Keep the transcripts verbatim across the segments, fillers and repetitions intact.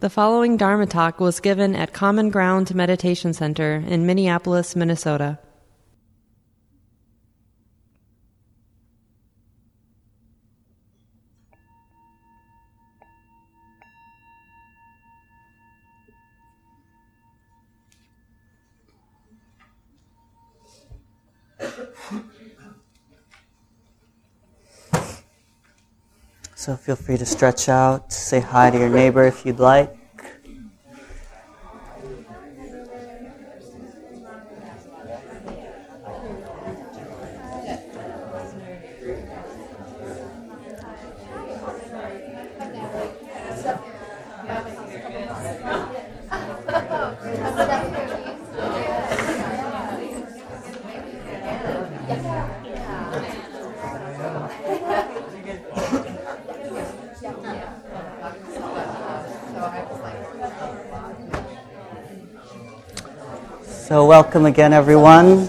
The following Dharma talk was given at Common Ground Meditation Center in Minneapolis, Minnesota. So feel free to stretch out, say hi to your neighbor if you'd like. So welcome again, everyone.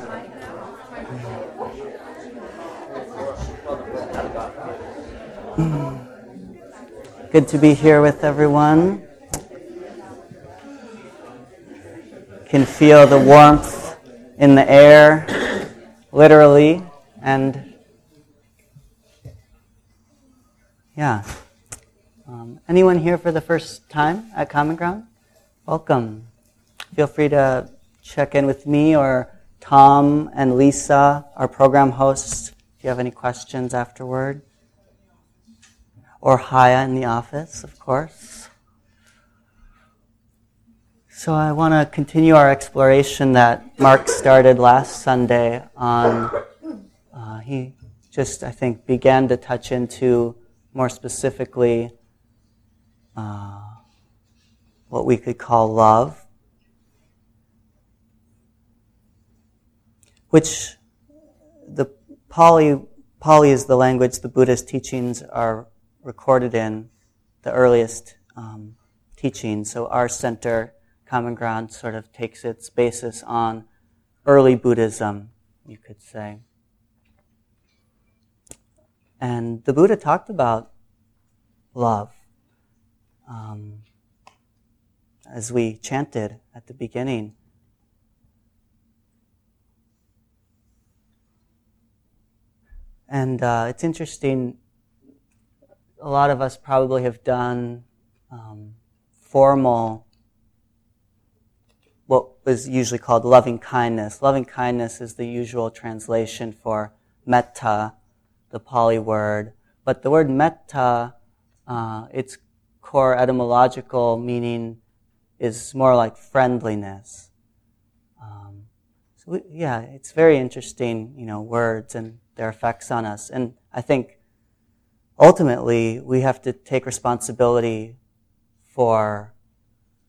Good to be here with everyone. Can feel the warmth in the air, literally, and yeah. Um, anyone here for the first time at Common Ground? Welcome. Feel free to check in with me or Tom and Lisa, our program hosts, if you have any questions afterward. Or Haya in the office, of course. So I want to continue our exploration that Mark started last Sunday on. Uh, he just, I think, began to touch into more specifically uh, what we could call love, which the Pali, Pali is the language the Buddha's teachings are recorded in, the earliest um, teachings. So our center, Common Ground, sort of takes its basis on early Buddhism, you could say. And the Buddha talked about love, um, as we chanted at the beginning. And uh, it's interesting, a lot of us probably have done um, formal, what is usually called loving kindness. Loving kindness is the usual translation for metta, the Pali word. But the word metta, uh, its core etymological meaning is more like friendliness. Um, so we, yeah, it's very interesting, you know, words and their effects on us. And I think ultimately we have to take responsibility for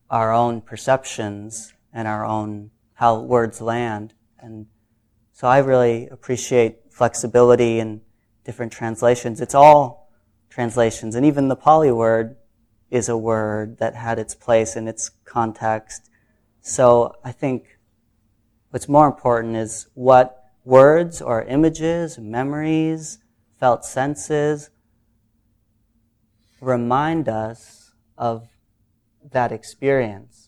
our own perceptions and our own, how words land. And so I really appreciate flexibility and different translations. It's all translations. And even the Pali word is a word that had its place in its context. So I think what's more important is what words or images, memories, felt senses remind us of that experience.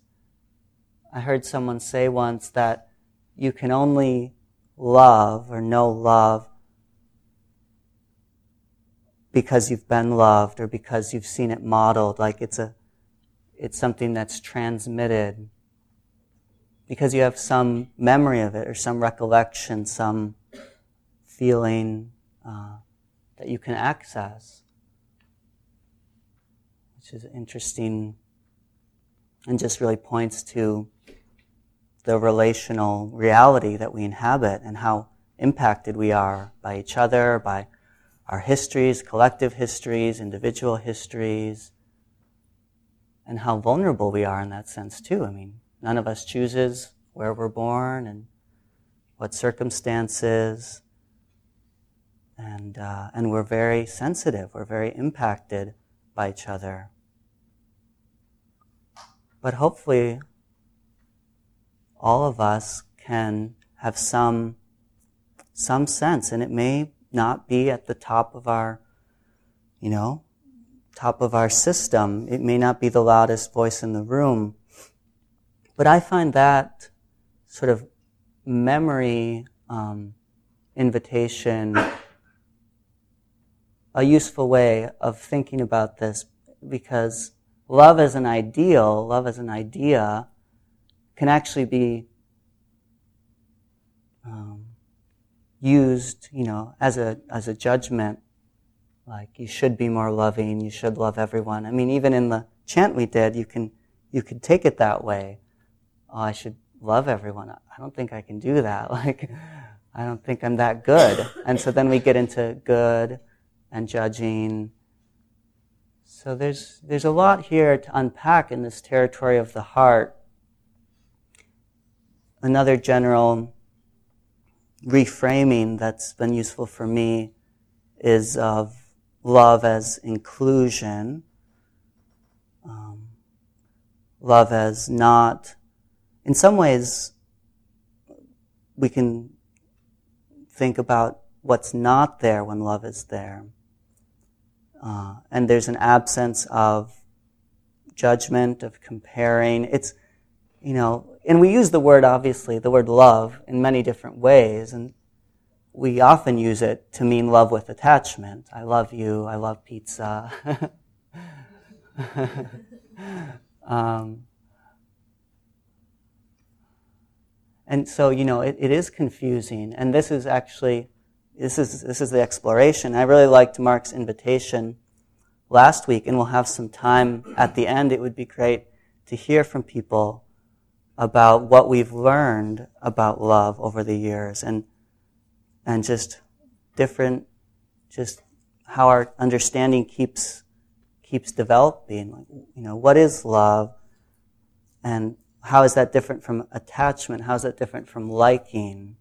I heard someone say once that you can only love or know love because you've been loved or because you've seen it modeled. Like it's a, it's something that's transmitted, because you have some memory of it or some recollection, some feeling uh, that you can access, which is interesting and just really points to the relational reality that we inhabit and how impacted we are by each other, by our histories, collective histories, individual histories, and how vulnerable we are in that sense too. I mean, none of us chooses where we're born and what circumstances, and uh, and we're very sensitive, we're very impacted by each other. But hopefully all of us can have some, some sense, and it may not be at the top of our, you know, top of our system. It may not be the loudest voice in the room. But I find that sort of memory um, invitation a useful way of thinking about this, because love as an ideal, love as an idea, can actually be um, used, you know, as a as a judgment. Like, you should be more loving, you should love everyone. I mean, even in the chant we did, you can you could take it that way. Oh, I should love everyone. I don't think I can do that. Like, I don't think I'm that good. And so then we get into good and judging. So there's there's a lot here to unpack in this territory of the heart. Another general reframing that's been useful for me is of love as inclusion, um, love as not. In some ways, we can think about what's not there when love is there. Uh, and there's an absence of judgment, of comparing. It's, you know, and we use the word, obviously, the word love in many different ways, and we often use it to mean love with attachment. I love you, I love pizza. um, and so, you know, it, it is confusing. And this is actually, this is this is the exploration. I really liked Mark's invitation last week, and we'll have some time at the end. It would be great to hear from people about what we've learned about love over the years, and and just different, just how our understanding keeps keeps developing. Like, you know, what is love, and how is that different from attachment? How is that different from liking?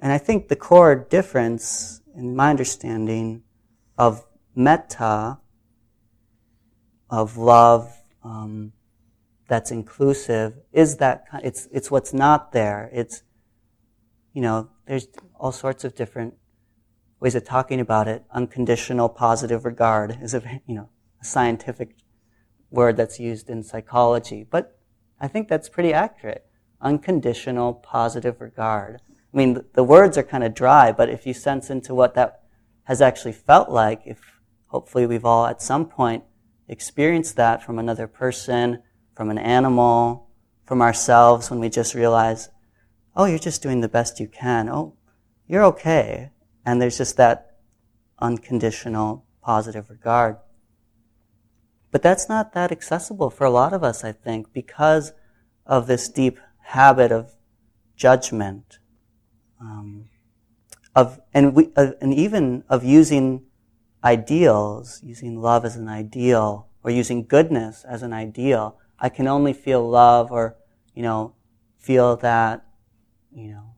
And I think the core difference, in my understanding, of metta, of love um, that's inclusive, is that it's it's what's not there. It's, you know, there's all sorts of different ways of talking about it. Unconditional positive regard is a, you know, a scientific word that's used in psychology, but I think that's pretty accurate. Unconditional positive regard. I mean, the, the words are kind of dry, but if you sense into what that has actually felt like, if hopefully we've all at some point experienced that from another person, from an animal, from ourselves, when we just realize, oh, you're just doing the best you can. Oh, you're okay. And there's just that unconditional positive regard. But that's not that accessible for a lot of us, I think, because of this deep habit of judgment, um, of and we uh, and even of using ideals, using love as an ideal, or using goodness as an ideal. I can only feel love, or, you know, feel that, you know,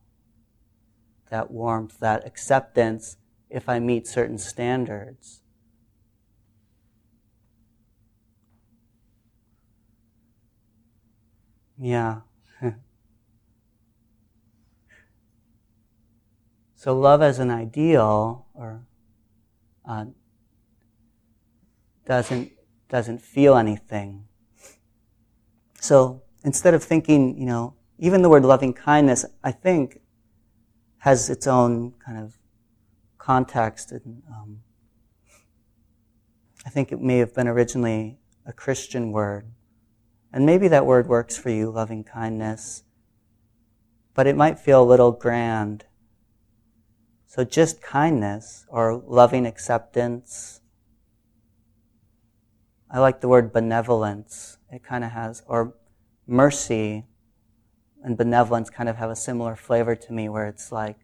that warmth, that acceptance, if I meet certain standards. Yeah. So love as an ideal, or uh, doesn't doesn't feel anything. So instead of thinking, you know, even the word loving kindness, I think, has its own kind of context. And, um, I think it may have been originally a Christian word. And maybe that word works for you, loving kindness. But it might feel a little grand. So just kindness, or loving acceptance. I like the word benevolence. It kind of has, or mercy and benevolence kind of have a similar flavor to me, where it's like,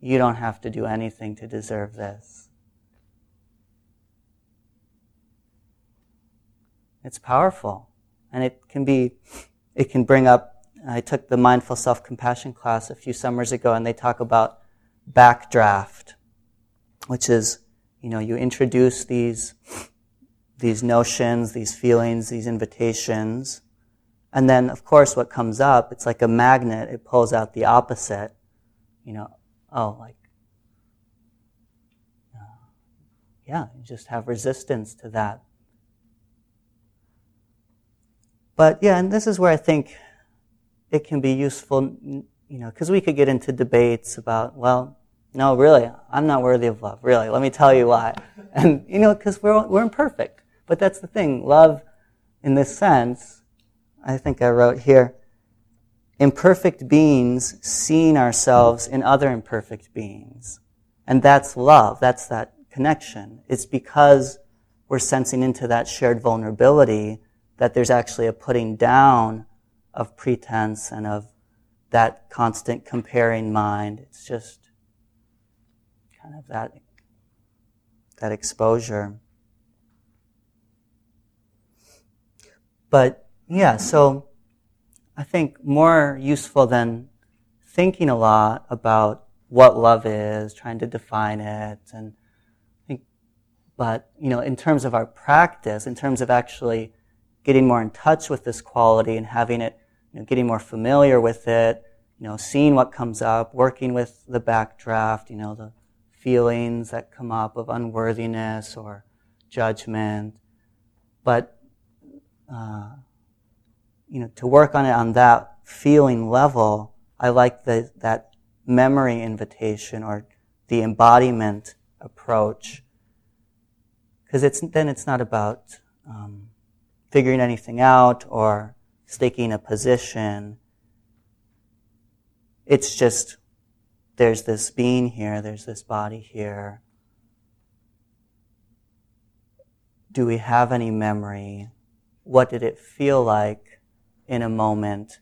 you don't have to do anything to deserve this. It's powerful. And it can be, it can bring up, I took the mindful self-compassion class a few summers ago, and they talk about backdraft, which is, you know, you introduce these, these notions, these feelings, these invitations. And then, of course, what comes up, it's like a magnet. It pulls out the opposite. You know, oh, like, uh, yeah, you just have resistance to that. But yeah, and this is where I think it can be useful, you know, because we could get into debates about, well, no, really, I'm not worthy of love, really, let me tell you why. And, you know, because we're, we're imperfect. But that's the thing, love in this sense, I think I wrote here, imperfect beings seeing ourselves in other imperfect beings. And that's love, that's that connection. It's because we're sensing into that shared vulnerability that there's actually a putting down of pretense and of that constant comparing mind. It's just kind of that, that exposure. But yeah, so I think more useful than thinking a lot about what love is, trying to define it, and think, but you know, in terms of our practice, in terms of actually getting more in touch with this quality and having it, you know, getting more familiar with it, you know, seeing what comes up, working with the backdraft, you know, the feelings that come up of unworthiness or judgment, but. Uh, you know, to work on it on that feeling level, I like the, that memory invitation or the embodiment approach, because it's then it's not about um, figuring anything out or staking a position. It's just there's this being here, there's this body here. Do we have any memory? What did it feel like in a moment?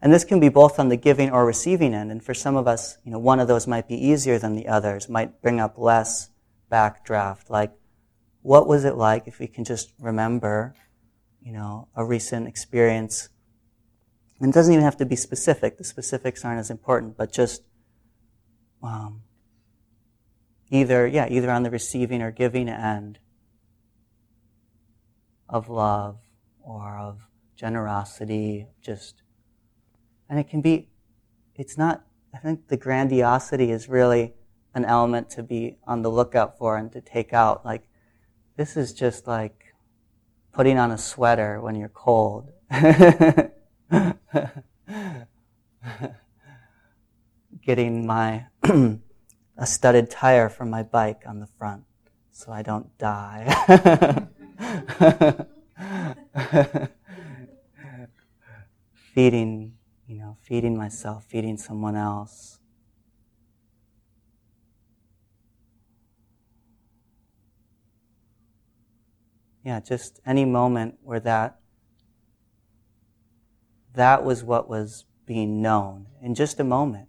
And this can be both on the giving or receiving end. And for some of us, you know, one of those might be easier than the others, might bring up less backdraft. Like, what was it like if we can just remember, you know, a recent experience? And it doesn't even have to be specific. The specifics aren't as important, but just um, either, yeah, either on the receiving or giving end of love. Or of generosity, just, and it can be, it's not, I think the grandiosity is really an element to be on the lookout for and to take out. Like, this is just like putting on a sweater when you're cold. Getting my, a studded tire for my bike on the front so I don't die. Feeding, you know, feeding myself, feeding someone else. Yeah, just any moment where that that was what was being known in just a moment.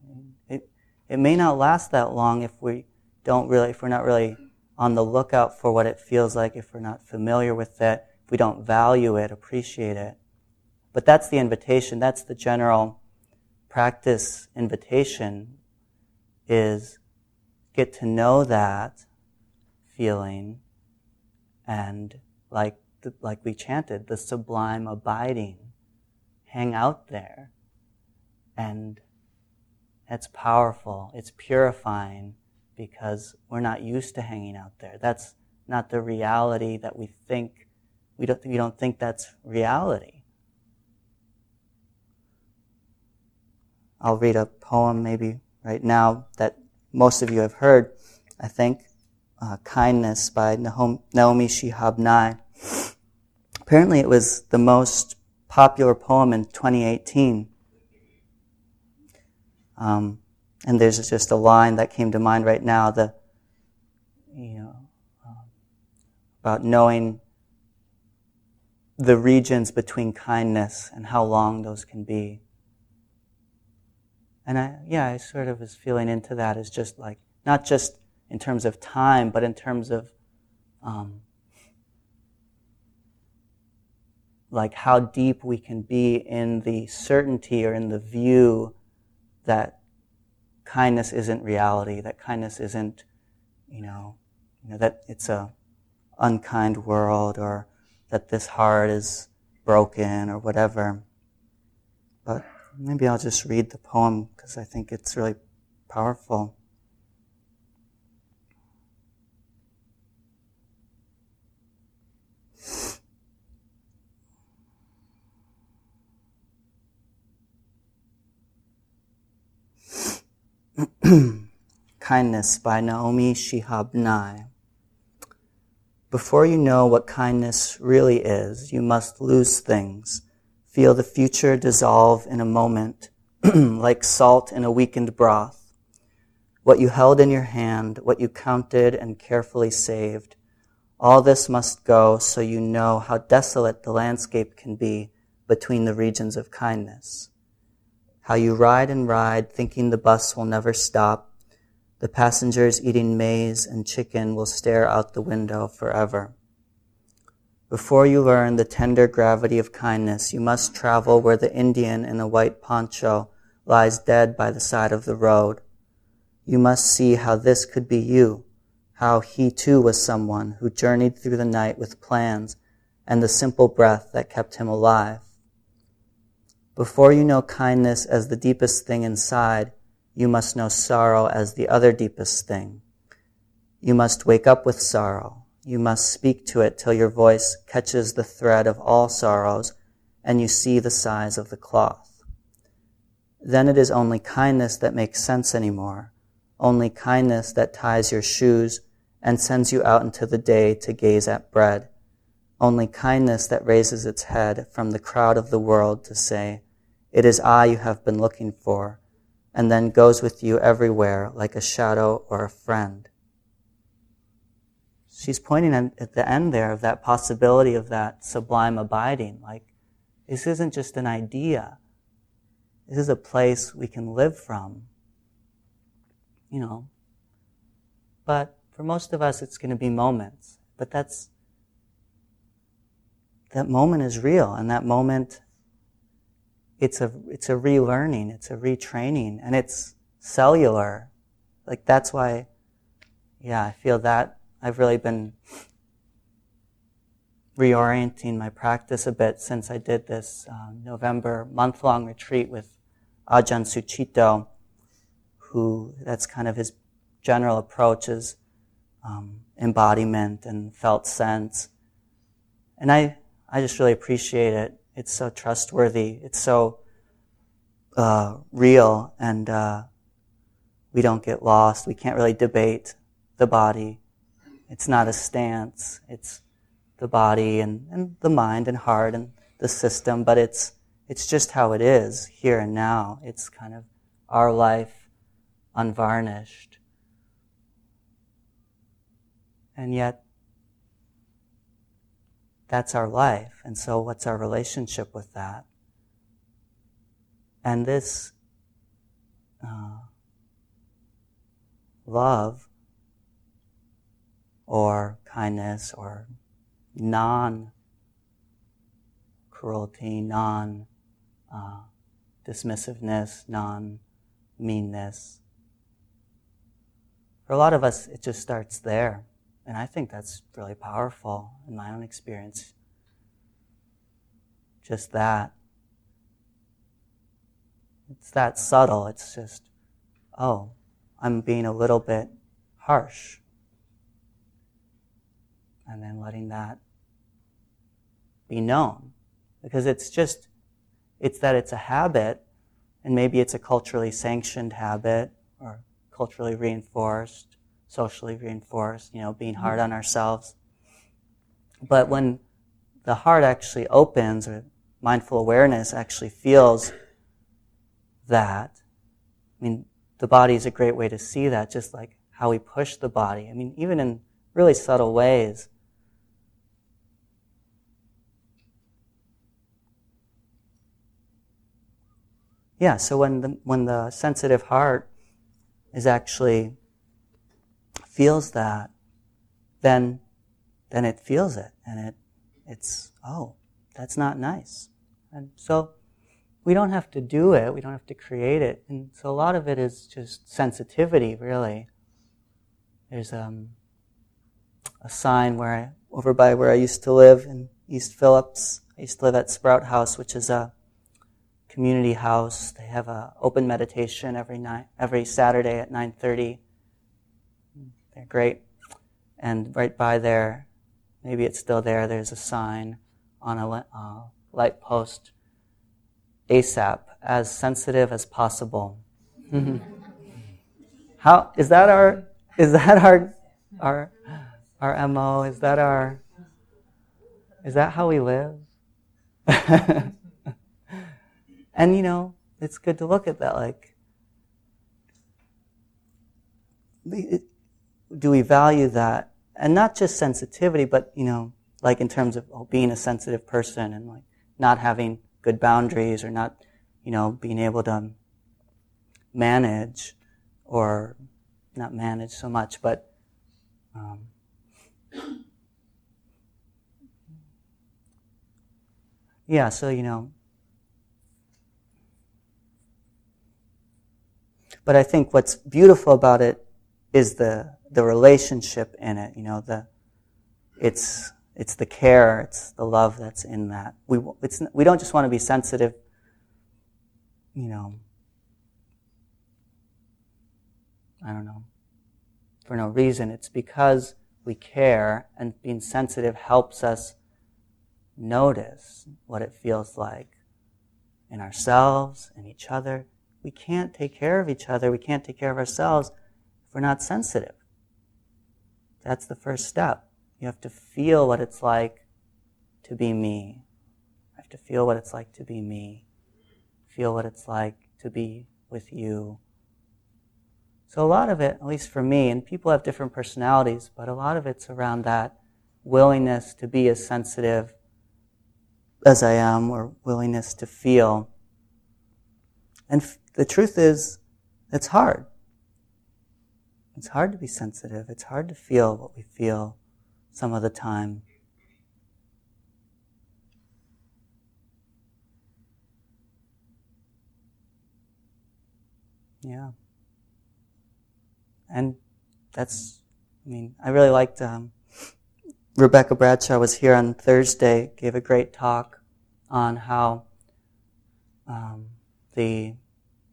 It it may not last that long if we don't really, if we're not really on the lookout for what it feels like, if we're not familiar with it. If we don't value it, appreciate it. But that's the invitation, that's the general practice invitation, is get to know that feeling and, like like we chanted, the sublime abiding. Hang out there. And that's powerful. It's purifying because we're not used to hanging out there. That's not the reality that we think. We don't, we don't think that's reality. I'll read a poem maybe right now that most of you have heard, I think. Uh, Kindness by Naomi Shihab Nye. Apparently it was the most popular poem in twenty eighteen. Um, and there's just a line that came to mind right now, the, you know, um, about knowing the regions between kindness and how long those can be. And I, yeah, I sort of was feeling into that as just like, not just in terms of time, but in terms of, um, like how deep we can be in the certainty or in the view that kindness isn't reality, that kindness isn't, you know, you know that it's a unkind world, or that this heart is broken or whatever. But maybe I'll just read the poem because I think it's really powerful. Kindness by Naomi Shihab Nye. Before you know what kindness really is, you must lose things, feel the future dissolve in a moment, like salt in a weakened broth. What you held in your hand, what you counted and carefully saved, all this must go so you know how desolate the landscape can be between the regions of kindness. How you ride and ride, thinking the bus will never stop. The passengers eating maize and chicken will stare out the window forever. Before you learn the tender gravity of kindness, you must travel where the Indian in a white poncho lies dead by the side of the road. You must see how this could be you, how he too was someone who journeyed through the night with plans and the simple breath that kept him alive. Before you know kindness as the deepest thing inside, you must know sorrow as the other deepest thing. You must wake up with sorrow. You must speak to it till your voice catches the thread of all sorrows and you see the size of the cloth. Then it is only kindness that makes sense anymore, only kindness that ties your shoes and sends you out into the day to gaze at bread, only kindness that raises its head from the crowd of the world to say, "It is I you have been looking for," and then goes with you everywhere like a shadow or a friend. She's pointing at the end there of that possibility of that sublime abiding. Like, this isn't just an idea. This is a place we can live from. You know. But for most of us, it's going to be moments. But that's, that moment is real, and that moment It's a, it's a relearning, it's a retraining, and it's cellular. Like, that's why, yeah, I feel that I've really been reorienting my practice a bit since I did this uh, November month-long retreat with Ajahn Suchito, who, that's kind of his general approach, is um, embodiment and felt sense. And I, I just really appreciate it. It's so trustworthy. It's so uh, real, and uh, we don't get lost. We can't really debate the body. It's not a stance. It's the body and, and the mind and heart and the system, but it's it's just how it is here and now. It's kind of our life unvarnished. And yet, that's our life, and so what's our relationship with that? And this uh, love, or kindness, or non-cruelty, non-dismissiveness, uh, non-meanness. For a lot of us, it just starts there. And I think that's really powerful in my own experience. Just that. It's that subtle. It's just, oh, I'm being a little bit harsh. And then letting that be known. Because it's just, it's that it's a habit, and maybe it's a culturally sanctioned habit, or culturally reinforced, socially reinforced, you know, being hard on ourselves. But when the heart actually opens, or mindful awareness actually feels that, I mean, the body is a great way to see that, just like how we push the body. I mean, even in really subtle ways. Yeah, so when the, when the sensitive heart is actually feels that, then then it feels it, and it it's, oh, that's not nice. And so we don't have to do it, we don't have to create it. And so a lot of it is just sensitivity, really. There's um, a sign where I, over by where I used to live in East Phillips. I used to live at Sprout House, which is a community house. They have a open meditation every night, every Saturday at nine thirty. They're great. And right by there, maybe it's still there, there's a sign on a uh, light post, ASAP, as sensitive as possible. How is that our is that our our our M O? Is that our is that how we live? And you know, it's good to look at that. Like, do we value that? And not just sensitivity, but you know, like in terms of oh, being a sensitive person and like not having good boundaries or not, you know, being able to manage or not manage so much, but um, yeah. So you know, but I think what's beautiful about it is the the relationship in it. You know, the it's. It's the care, it's the love that's in that. We it's we don't just want to be sensitive, you know, I don't know, for no reason. It's because we care, and being sensitive helps us notice what it feels like in ourselves and each other. We can't take care of each other, we can't take care of ourselves if we're not sensitive. That's the first step. You have to feel what it's like to be me. I have to feel what it's like to be me. Feel what it's like to be with you. So a lot of it, at least for me, and people have different personalities, but a lot of it's around that willingness to be as sensitive as I am, or willingness to feel. And f- the truth is, it's hard. It's hard to be sensitive. It's hard to feel what we feel some of the time. Yeah. And that's, I mean, I really liked, um, Rebecca Bradshaw was here on Thursday, gave a great talk on how um, the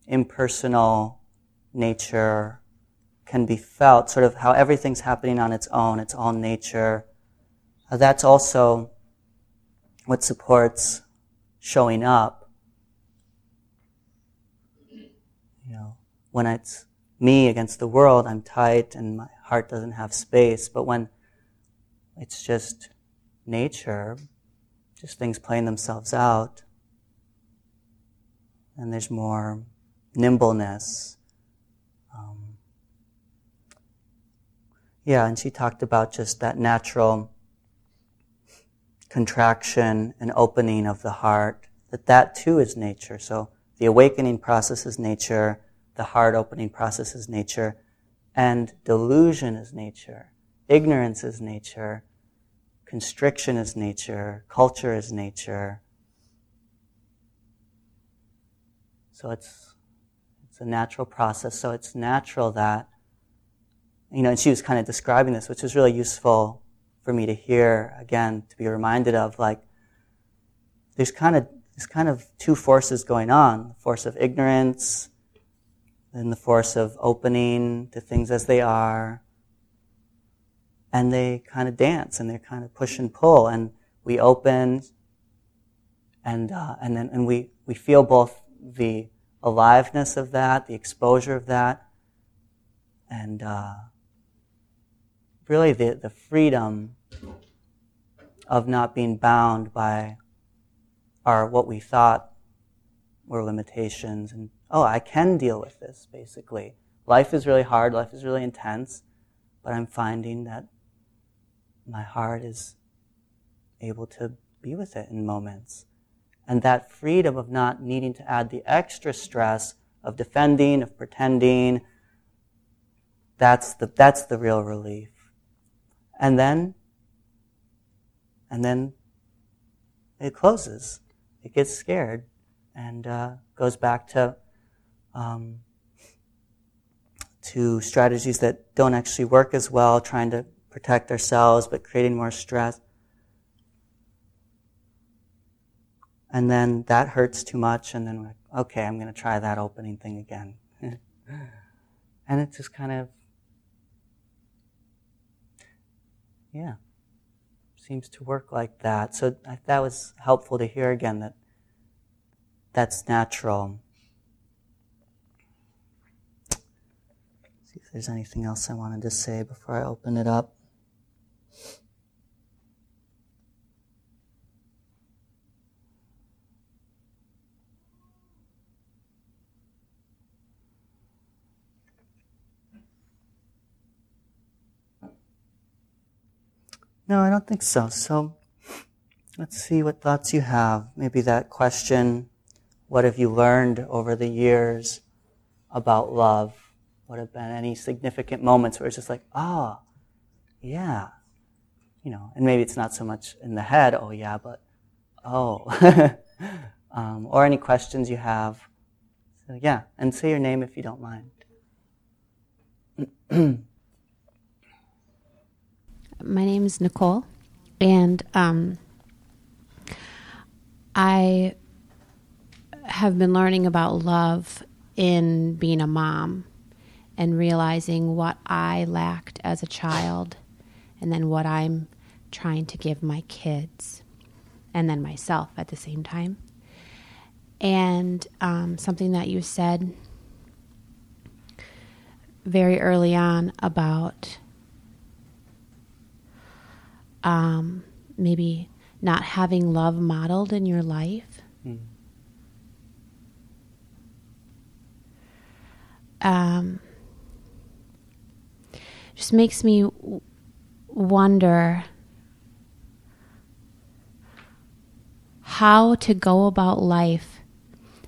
impersonal nature can be felt, sort of how everything's happening on its own, it's all nature. Uh, that's also what supports showing up. You know, when it's me against the world, I'm tight and my heart doesn't have space. But when it's just nature, just things playing themselves out, and there's more nimbleness. Um, Yeah, and she talked about just that natural contraction and opening of the heart, that that too is nature. So the awakening process is nature, the heart opening process is nature, and delusion is nature, ignorance is nature, constriction is nature, culture is nature. So it's it's a natural process, so it's natural that you know, and she was kind of describing this, which was really useful for me to hear again, to be reminded of. Like, there's kind of there's kind of two forces going on: the force of ignorance, and the force of opening to things as they are. And they kind of dance, and they kind of push and pull, and we open, and uh, and then and we we feel both the aliveness of that, the exposure of that, and. Uh, Really, the, the freedom of not being bound by our what we thought were limitations, and oh, I can deal with this. Basically, life is really hard. Life is really intense, but I'm finding that my heart is able to be with it in moments, and that freedom of not needing to add the extra stress of defending, of pretending. That's the that's the real relief. And then, and then it closes. It gets scared and uh, goes back to um, to strategies that don't actually work as well, trying to protect ourselves but creating more stress. And then that hurts too much, and then we're like, okay, I'm going to try that opening thing again. And it's just kind of Yeah, seems to work like that. So that was helpful to hear again, that that's natural. Let's see if there's anything else I wanted to say before I open it up. No, I don't think so. So let's see what thoughts you have. Maybe that question, what have you learned over the years about love? What have been any significant moments where it's just like, ah, oh, yeah, you know, and maybe it's not so much in the head, oh yeah, but oh, um, or any questions you have. So yeah, and say your name if you don't mind. My name is Nicole, and um, I have been learning about love in being a mom and realizing what I lacked as a child and then what I'm trying to give my kids and then myself at the same time. And um, something that you said very early on about Um, maybe not having love modeled in your life. Mm. Um, just makes me w- wonder how to go about life,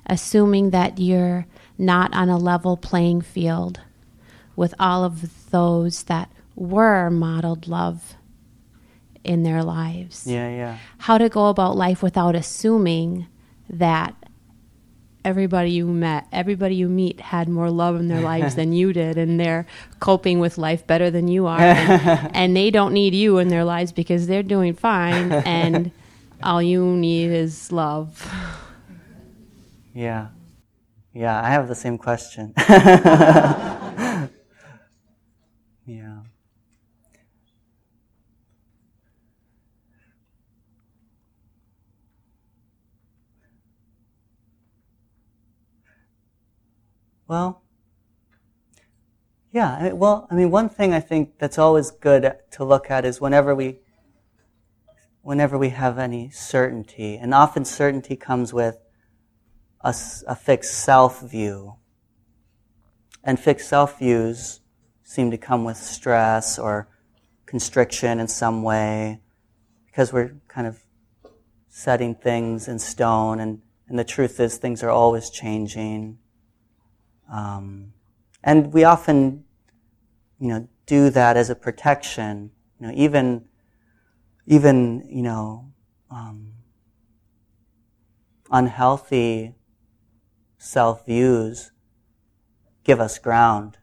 assuming that you're not on a level playing field with all of those that were modeled love in their lives. Yeah, yeah. How to go about life without assuming that everybody you met, everybody you meet had more love in their lives than you did, and they're coping with life better than you are, and, and they don't need you in their lives because they're doing fine, and all you need is love. Yeah. Yeah, I have the same question. Yeah. Well, yeah, I mean, well, I mean, one thing I think that's always good to look at is whenever we, whenever we have any certainty, and often certainty comes with a, a fixed self-view, and fixed self-views seem to come with stress or constriction in some way, because we're kind of setting things in stone, and, and the truth is things are always changing. Um, and we often, you know, do that as a protection. You know, even, even you know, um, unhealthy self views give us ground.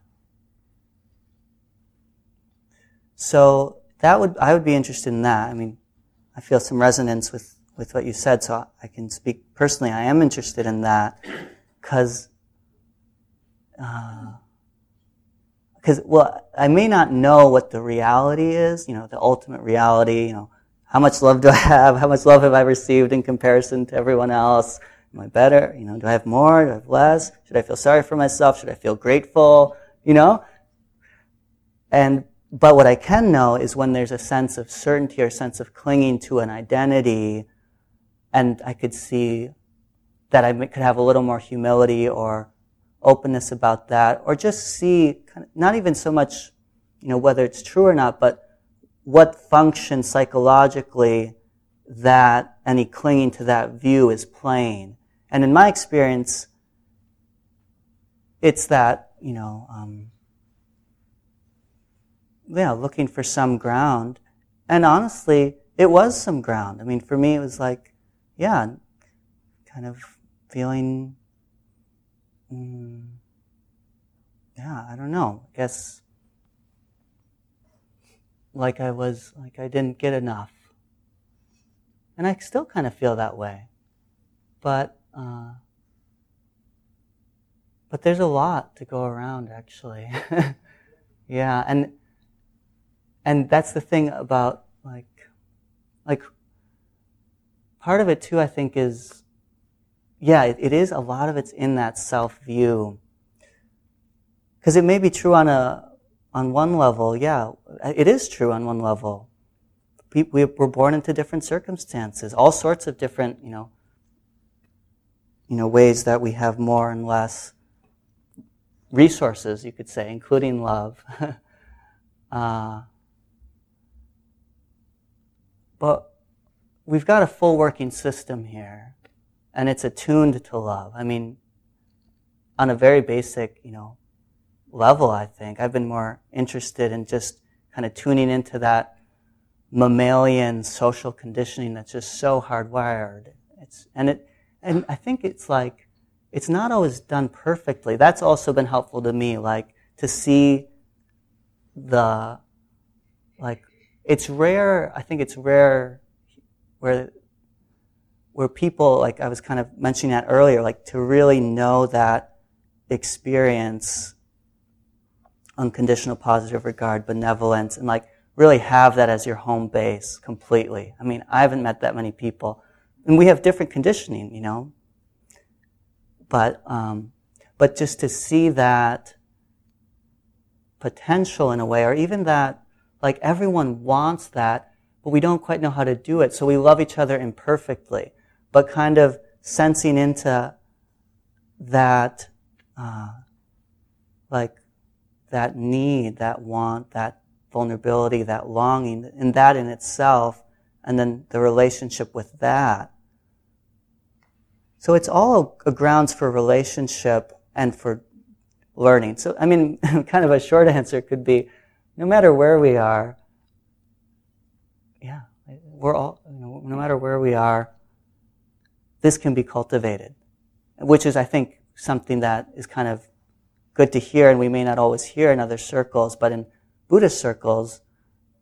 So that would I would be interested in that. I mean, I feel some resonance with, with what you said, so I can speak personally. I am interested in that because. Because, uh, well, I may not know what the reality is, you know, the ultimate reality, you know, how much love do I have? How much love have I received in comparison to everyone else? Am I better? You know, do I have more? Do I have less? Should I feel sorry for myself? Should I feel grateful? You know? And, but what I can know is when there's a sense of certainty or sense of clinging to an identity, and I could see that I could have a little more humility or openness about that, or just see, kind of, not even so much, you know, whether it's true or not, but what function psychologically that any clinging to that view is playing. And in my experience, it's that, you know, um, yeah, looking for some ground. And honestly, it was some ground. I mean, for me, it was like, yeah, kind of feeling. Yeah, I don't know. I guess like I was, like I didn't get enough. And I still kind of feel that way. But uh, but there's a lot to go around, actually. Yeah, and and that's the thing about like like part of it too, I think, is yeah, it, it is. A lot of it's in that self-view. Because it may be true on a on one level, yeah, it is true on one level. We were born into different circumstances, all sorts of different, you know, you know, ways that we have more and less resources, you could say, including love. uh, but we've got a full working system here, and it's attuned to love. I mean, on a very basic, you know, level, I think I've been more interested in just kind of tuning into that mammalian social conditioning that's just so hardwired. It's and it and I think it's like it's not always done perfectly. That's also been helpful to me, like to see the like it's rare. I think it's rare where where people, like I was kind of mentioning that earlier, like to really know that experience, unconditional positive regard, benevolence, and like really have that as your home base completely. I mean, I haven't met that many people. And we have different conditioning, you know. But um, but just to see that potential in a way, or even that, like everyone wants that, but we don't quite know how to do it. So we love each other imperfectly. But kind of sensing into that, uh, like, that need, that want, that vulnerability, that longing, and that in itself, and then the relationship with that. So it's all a, a grounds for relationship and for learning. So, I mean, kind of a short answer could be, no matter where we are, yeah, we're all, you know, no matter where we are, this can be cultivated, which is, I think, something that is kind of good to hear, and we may not always hear in other circles, but in Buddhist circles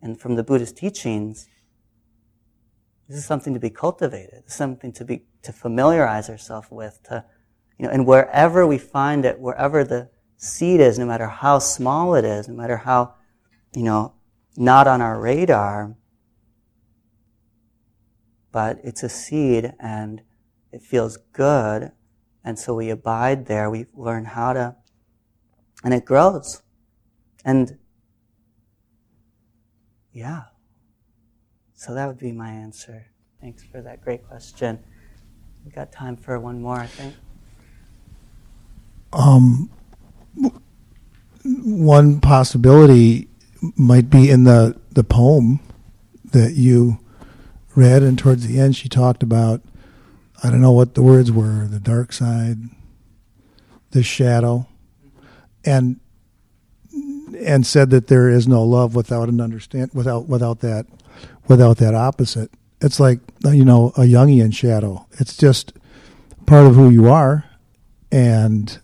and from the Buddhist teachings, this is something to be cultivated, something to be to familiarize ourselves with, to you know, and wherever we find it, wherever the seed is, no matter how small it is, no matter how, you know, not on our radar, but it's a seed and it feels good, and so we abide there, we learn how to, and it grows. And yeah. So that would be my answer. Thanks for that great question. We've got time for one more, I think. Um, one possibility might be in the, the poem that you read, and towards the end she talked about, I don't know what the words were, the dark side, the shadow, and and said that there is no love without an understand without without that without that opposite. It's like, you know, a Jungian shadow. It's just part of who you are, and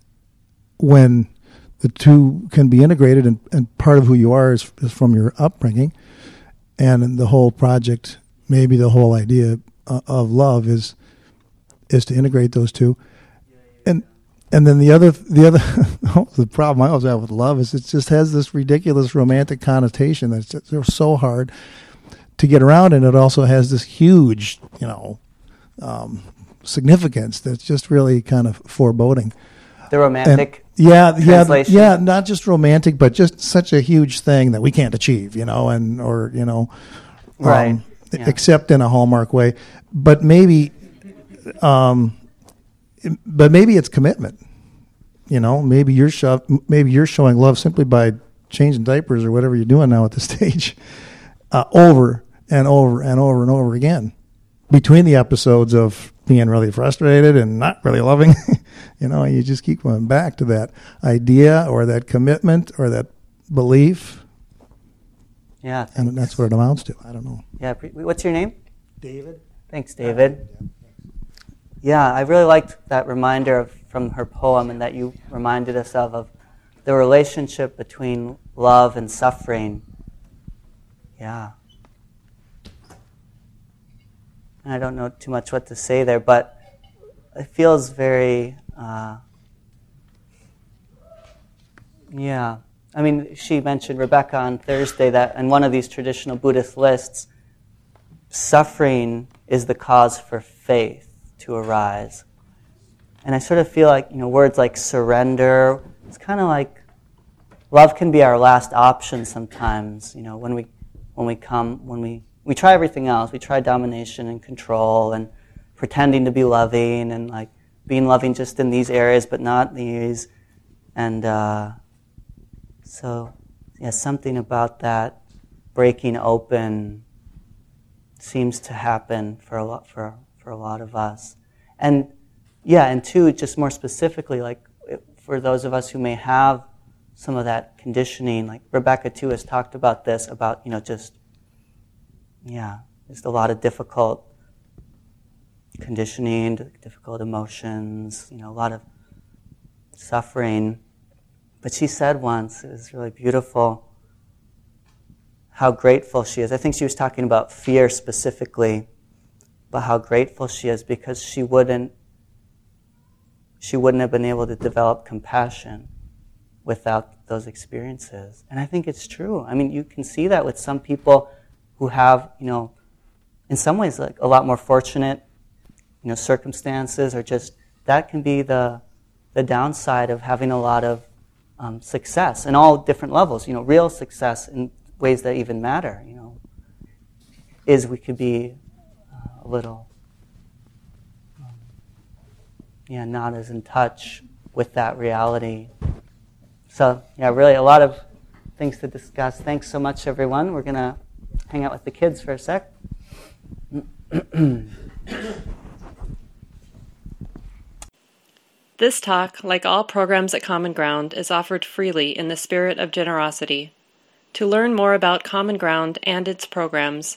when the two can be integrated, and, and part of who you are is, is from your upbringing, and the whole project, maybe the whole idea of love is is to integrate those two. And And then the other, the other, the problem I always have with love is it just has this ridiculous romantic connotation that's just so hard to get around, and it also has this huge, you know, um, significance that's just really kind of foreboding. The romantic, and, yeah, yeah, yeah, not just romantic, but just such a huge thing that we can't achieve, you know, and or you know, um, right, yeah. Except in a Hallmark way, but maybe. Um, But maybe it's commitment, you know. Maybe you're sho- maybe you're showing love simply by changing diapers or whatever you're doing now at this stage, uh, over and over and over and over again, between the episodes of being really frustrated and not really loving. You know, you just keep going back to that idea or that commitment or that belief. Yeah, and that's what it amounts to. I don't know. Yeah. What's your name? David. Thanks, David. Yeah. Yeah, I really liked that reminder of, from her poem, and that you reminded us of, of the relationship between love and suffering. Yeah. And I don't know too much what to say there, but it feels very, uh, yeah. I mean, she mentioned, Rebecca, on Thursday, that in one of these traditional Buddhist lists, suffering is the cause for faith to arise. And I sort of feel like, you know, words like surrender, it's kind of like love can be our last option sometimes. You know, when we when we come when we we try everything else. We try domination and control and pretending to be loving and like being loving just in these areas but not these. And uh, so, yeah, something about that breaking open seems to happen for a lot for for a lot of us. And yeah, and two, just more specifically, like for those of us who may have some of that conditioning, like Rebecca too has talked about this, about you know just yeah, just a lot of difficult conditioning, difficult emotions, you know, a lot of suffering. But she said once, it was really beautiful, how grateful she is. I think she was talking about fear specifically, but how grateful she is because she wouldn't she wouldn't have been able to develop compassion without those experiences. And I think it's true. I mean, you can see that with some people who have, you know, in some ways like a lot more fortunate, you know, circumstances, or just that can be the the downside of having a lot of um, success in all different levels, you know, real success in ways that even matter, you know, is we could be uh, a little, um, yeah, not as in touch with that reality. So, yeah, really a lot of things to discuss. Thanks so much, everyone. We're going to hang out with the kids for a sec. This talk, like all programs at Common Ground, is offered freely in the spirit of generosity. To learn more about Common Ground and its programs,